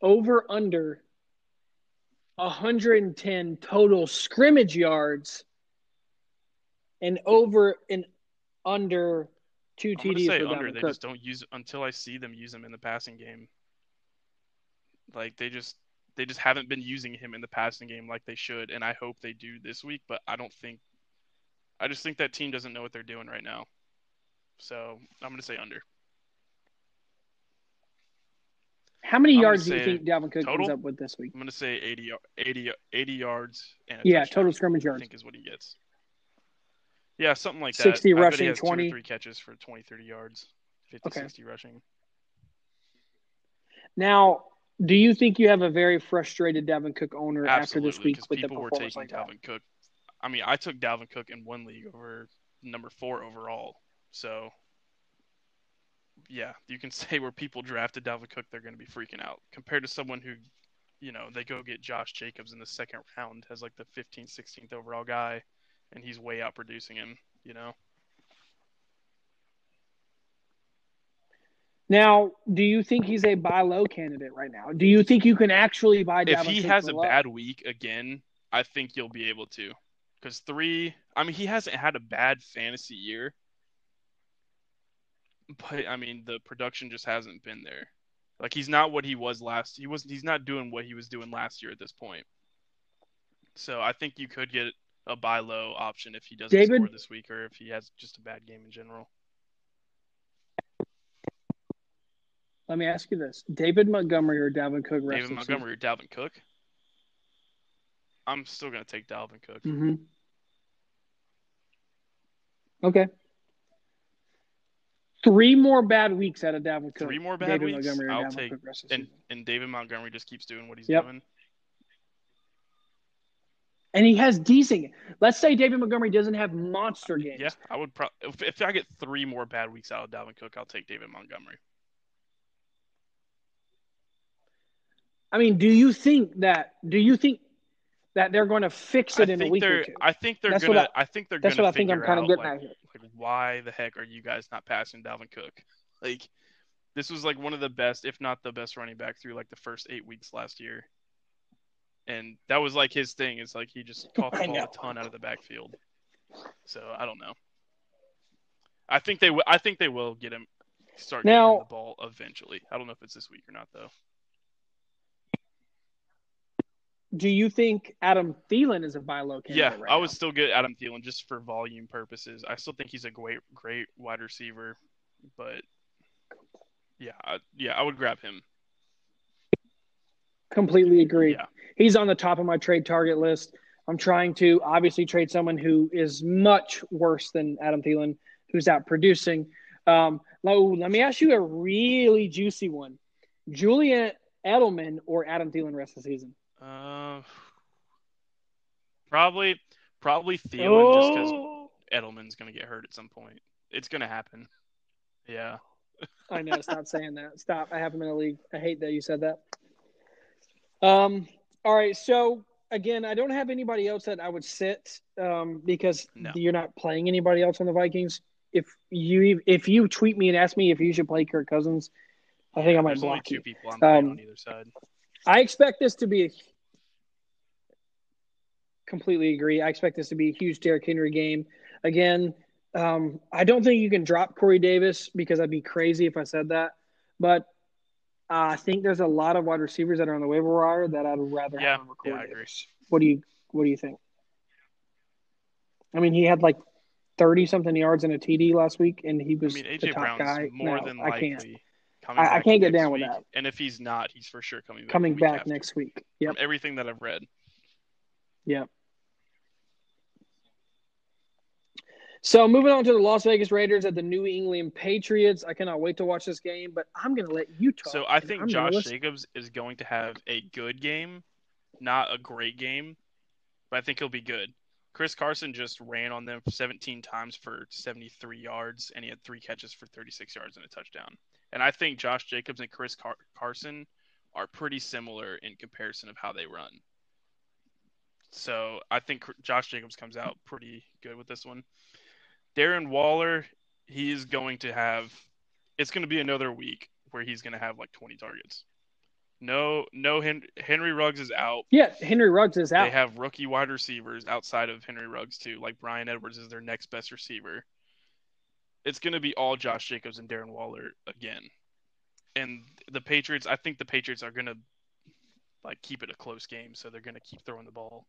Over under 110 total scrimmage yards and over and under 2 TDs for Dalvin Cook. They just don't use until I see them use them in the passing game. Like they just haven't been using him in the passing game like they should, and I hope they do this week, but I just think that team doesn't know what they're doing right now. So I'm going to say under. How many yards do you think Dalvin Cook comes up with this week? I'm going to say 80 yards and a touchdown, total scrimmage yards, I think, is what he gets. Yeah, something like that. 60 rushing, 20 3 catches for 20, 30 yards, 50, 60 rushing. Now, do you think you have a very frustrated Dalvin Cook owner after this week with the performance like that? People were taking Dalvin Cook. I mean, I took Dalvin Cook in one league over number 4 overall. So, yeah, you can say where people drafted Dalvin Cook, they're going to be freaking out. Compared to someone who, you know, they go get Josh Jacobs in the second round as like the 15th, 16th overall guy, and he's way out producing him, you know? Now, do you think he's a buy low candidate right now? Do you think you can actually buy Devin? If he has a bad week again, I think you'll be able to. Because he hasn't had a bad fantasy year. But, I mean, the production just hasn't been there. Like, he's not what he was last. He's not doing what he was doing last year at this point. So I think you could get a buy low option if he doesn't score this week or if he has just a bad game in general. Let me ask you this. David Montgomery or Dalvin Cook? David Montgomery or Dalvin Cook? I'm still going to take Dalvin Cook. Mm-hmm. Okay. 3 more bad weeks out of Dalvin Cook. 3 more bad David weeks? I'll Dalvin take Cook rest of the season. And David Montgomery just keeps doing what he's doing. And he has decent – let's say David Montgomery doesn't have monster games. Yeah, I would probably – if I get 3 more bad weeks out of Dalvin Cook, I'll take David Montgomery. I mean, do you think that they're going to fix it in a week or two? I think they're going to figure out. That's what I think I'm kind of getting at here. Like, why the heck are you guys not passing Dalvin Cook? Like, this was like one of the best, if not the best, running back through like the first 8 weeks last year, and that was like his thing. It's like he just caught the ball a ton out of the backfield. So I don't know. I think they will get him start getting the ball eventually. I don't know if it's this week or not though. Do you think Adam Thielen is a buy low candidate? Yeah, I would still get Adam Thielen just for volume purposes. I still think he's a great wide receiver, but I would grab him. Completely agree. Yeah. He's on the top of my trade target list. I'm trying to obviously trade someone who is much worse than Adam Thielen, who's out producing. Let me ask you a really juicy one: Julian Edelman or Adam Thielen rest of the season? Probably Thielen just because Edelman's going to get hurt at some point. It's going to happen. Yeah. I know. Stop saying that. Stop. I have him in a league. I hate that you said that. All right. So, again, I don't have anybody else that I would sit because you're not playing anybody else on the Vikings. If you tweet me and ask me if you should play Kirk Cousins, I think I might block you. There's only 2 people I'm playing on either side. I expect this to be completely agree. I expect this to be a huge Derrick Henry game. Again, I don't think you can drop Corey Davis because I'd be crazy if I said that. But I think there's a lot of wide receivers that are on the waiver wire that I'd rather have than Corey Davis. What do you think? I mean, he had like 30-something yards and a TD last week, and he was the top Brown's guy. I can't get down with that. And if he's not, he's for sure coming back next week. Yep. From everything that I've read. Yeah. So moving on to the Las Vegas Raiders at the New England Patriots. I cannot wait to watch this game, but I'm going to let you talk. So I think Josh Jacobs is going to have a good game, not a great game, but I think he'll be good. Chris Carson just ran on them 17 times for 73 yards, and he had 3 catches for 36 yards and a touchdown. And I think Josh Jacobs and Chris Carson are pretty similar in comparison of how they run. So I think Josh Jacobs comes out pretty good with this one. Darren Waller, he's going to have – it's going to be another week where he's going to have like 20 targets. No, Henry Ruggs is out. Yeah, Henry Ruggs is out. They have rookie wide receivers outside of Henry Ruggs too. Like Bryan Edwards is their next best receiver. It's going to be all Josh Jacobs and Darren Waller again. And the Patriots, I think the Patriots are going to like keep it a close game, so they're going to keep throwing the ball.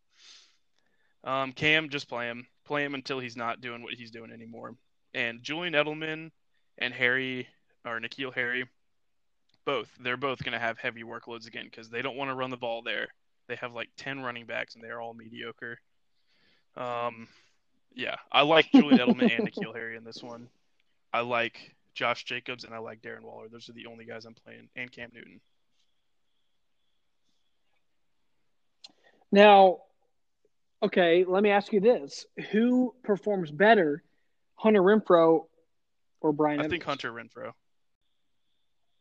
Cam, just play him. Play him until he's not doing what he's doing anymore. And Julian Edelman and Nikhil Harry, they're both going to have heavy workloads again because they don't want to run the ball there. They have like 10 running backs, and they're all mediocre. Yeah, I like Julian Edelman and Nikhil Harry in this one. I like Josh Jacobs, and I like Darren Waller. Those are the only guys I'm playing, and Cam Newton. Now, okay, let me ask you this. Who performs better, Hunter Renfrow or Bryan Edwards? I think Hunter Renfrow.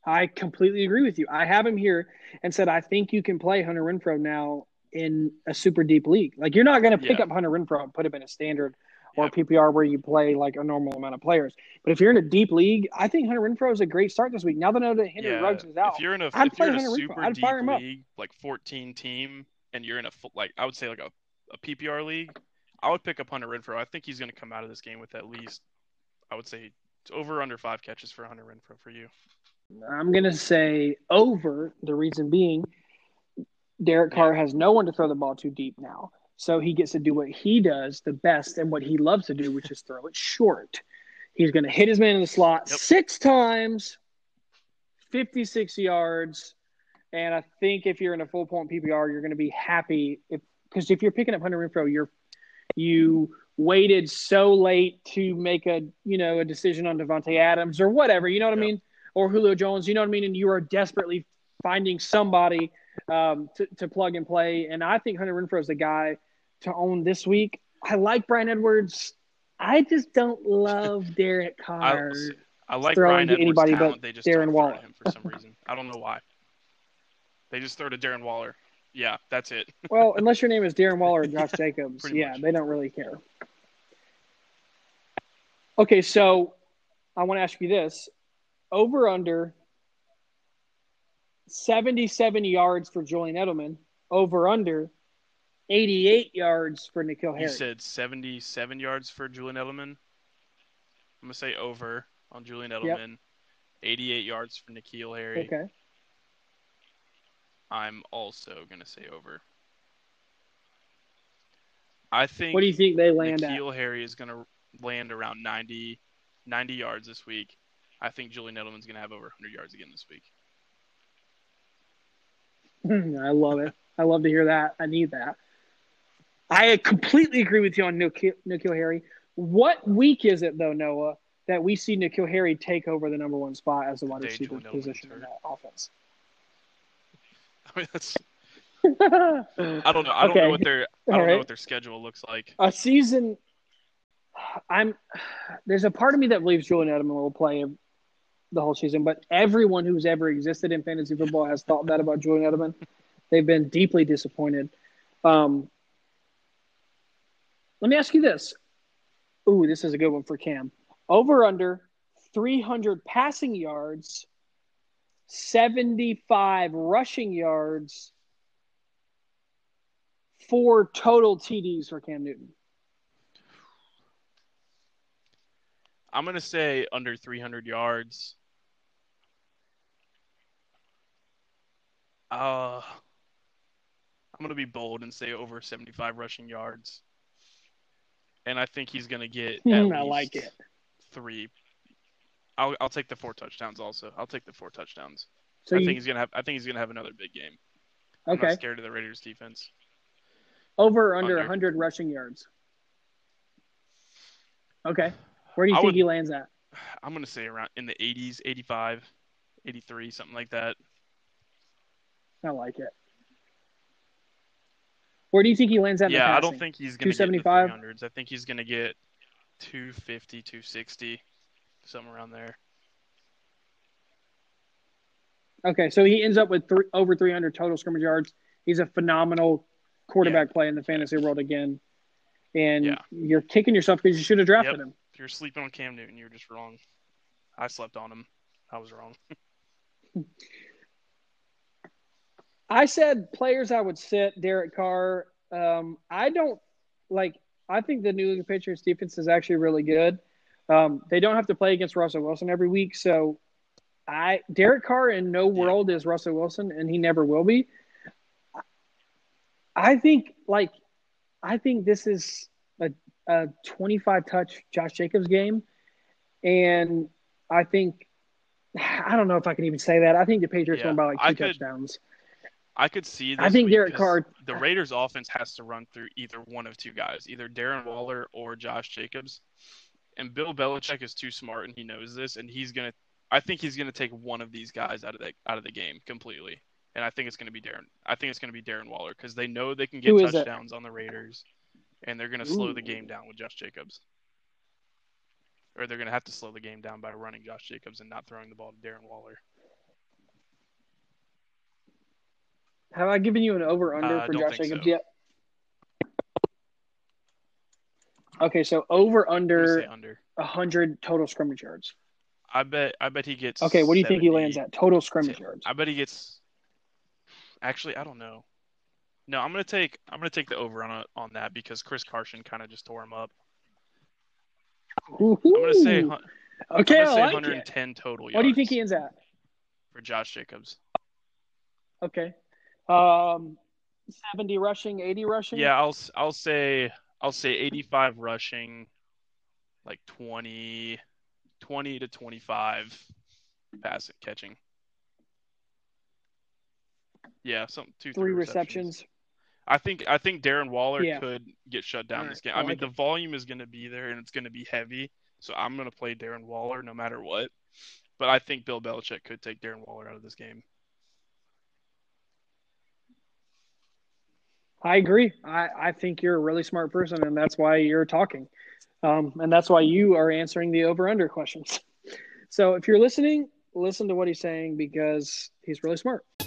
I completely agree with you. I have him here and said I think you can play Hunter Renfrow now in a super deep league. Like, you're not going to pick up Hunter Renfrow and put him in a standard or PPR where you play like a normal amount of players. But if you're in a deep league, I think Hunter Renfrow is a great start this week. Now that I know that Henry Ruggs is out, if you're in a super deep league, like 14 team, and you're in a I would say a PPR league, I would pick up Hunter Renfrow. I think he's going to come out of this game with at least, I would say, over or under 5 catches for Hunter Renfrow for you. I'm going to say over, the reason being Derek Carr has no one to throw the ball too deep now. So he gets to do what he does the best and what he loves to do, which is throw it short. He's going to hit his man in the slot 6 times, 56 yards. And I think if you're in a full-point PPR, you're going to be happy. Because if you're picking up Hunter Renfrow, you waited so late to make a decision on Devontae Adams or whatever, you know what I mean? Or Julio Jones, you know what I mean? And you are desperately finding somebody to plug and play. And I think Hunter Renfrow is the guy to own this week. I like Bryan Edwards. I just don't love Derek Carr. I like Bryan Edwards' anybody talent. But they just Darren Waller him for some reason. I don't know why. They just throw to Darren Waller. Yeah, that's it. Well, unless your name is Darren Waller or Josh Jacobs. They don't really care. Okay, so I want to ask you this. Over under 77 yards for Julian Edelman. Over under 88 yards for N'Keal Harry. You said 77 yards for Julian Edelman. I'm gonna say over on Julian Edelman. Yep. 88 yards for N'Keal Harry. Okay. I'm also gonna say over. I think. What do you think they land at? N'Keal Harry is gonna land around 90 yards this week. I think Julian Edelman's going to have over 100 yards again this week. I love it. I love to hear that. I need that. I completely agree with you on N'Keal Harry. What week is it, though, Noah, that we see N'Keal Harry take over the number one spot as the wide receiver position in that offense? I mean, that's – I don't know. I don't know what their schedule looks like. A season – there's a part of me that believes Julian Edelman will play – the whole season, but everyone who's ever existed in fantasy football has thought that about Julian Edelman. They've been deeply disappointed. Let me ask you this. Ooh, this is a good one for Cam. Over under 300 passing yards, 75 rushing yards, 4 total TDs for Cam Newton. I'm going to say under 300 yards. I'm going to be bold and say over 75 rushing yards. And I think he's going to get at least three. I'll take the 4 touchdowns also. I'll take the 4 touchdowns. So I think he's going to have another big game. Okay. I'm not scared of the Raiders defense. Over or under 100 rushing yards. Okay. Where do you think he lands at? I'm going to say around in the 80s, 85, 83, something like that. I like it. Where do you think he lands at in the passing? I don't think he's going to get in the 300s. I think he's going to get 250, 260, somewhere around there. Okay, so he ends up with over 300 total scrimmage yards. He's a phenomenal quarterback play in the fantasy world again. And you're kicking yourself because you should have drafted him. If you're sleeping on Cam Newton, you're just wrong. I slept on him. I was wrong. I said players I would sit, Derek Carr. I think the New England Patriots defense is actually really good. They don't have to play against Russell Wilson every week. So Derek Carr in no world is Russell Wilson, and he never will be. I think this is a 25-touch Josh Jacobs game. And I think – I don't know if I can even say that. I think the Patriots won by two touchdowns. I could see this. I think Derek Carr – the Raiders' offense has to run through either one of two guys, either Darren Waller or Josh Jacobs. And Bill Belichick is too smart, and he knows this, and he's going to – I think he's going to take one of these guys out of the game completely. And I think it's going to be Darren Waller because they know they can get touchdowns on the Raiders. And they're going to slow the game down with Josh Jacobs. Or they're going to have to slow the game down by running Josh Jacobs and not throwing the ball to Darren Waller. Have I given you an over-under for Josh Jacobs yet? Okay, so over under 100 total scrimmage yards. I bet he gets. Okay, what do you think he lands at total scrimmage yards? I bet he gets. Actually, I don't know. No, I'm gonna take the over on that because Chris Carson kind of just tore him up. Ooh-hoo. I'm gonna say. Okay, I'm gonna say like 110 total yards. What do you think he ends at? For Josh Jacobs. Okay. 70 rushing, 80 rushing. Yeah, I'll say 85 rushing, like 20 to 25 passing catching. Yeah, something 2-3 receptions. I think Darren Waller could get shut down this game. I mean, the volume is going to be there and it's going to be heavy, so I'm going to play Darren Waller no matter what. But I think Bill Belichick could take Darren Waller out of this game. I agree. I think you're a really smart person, and that's why you're talking. And that's why you are answering the over-under questions. So if you're listening, listen to what he's saying because he's really smart.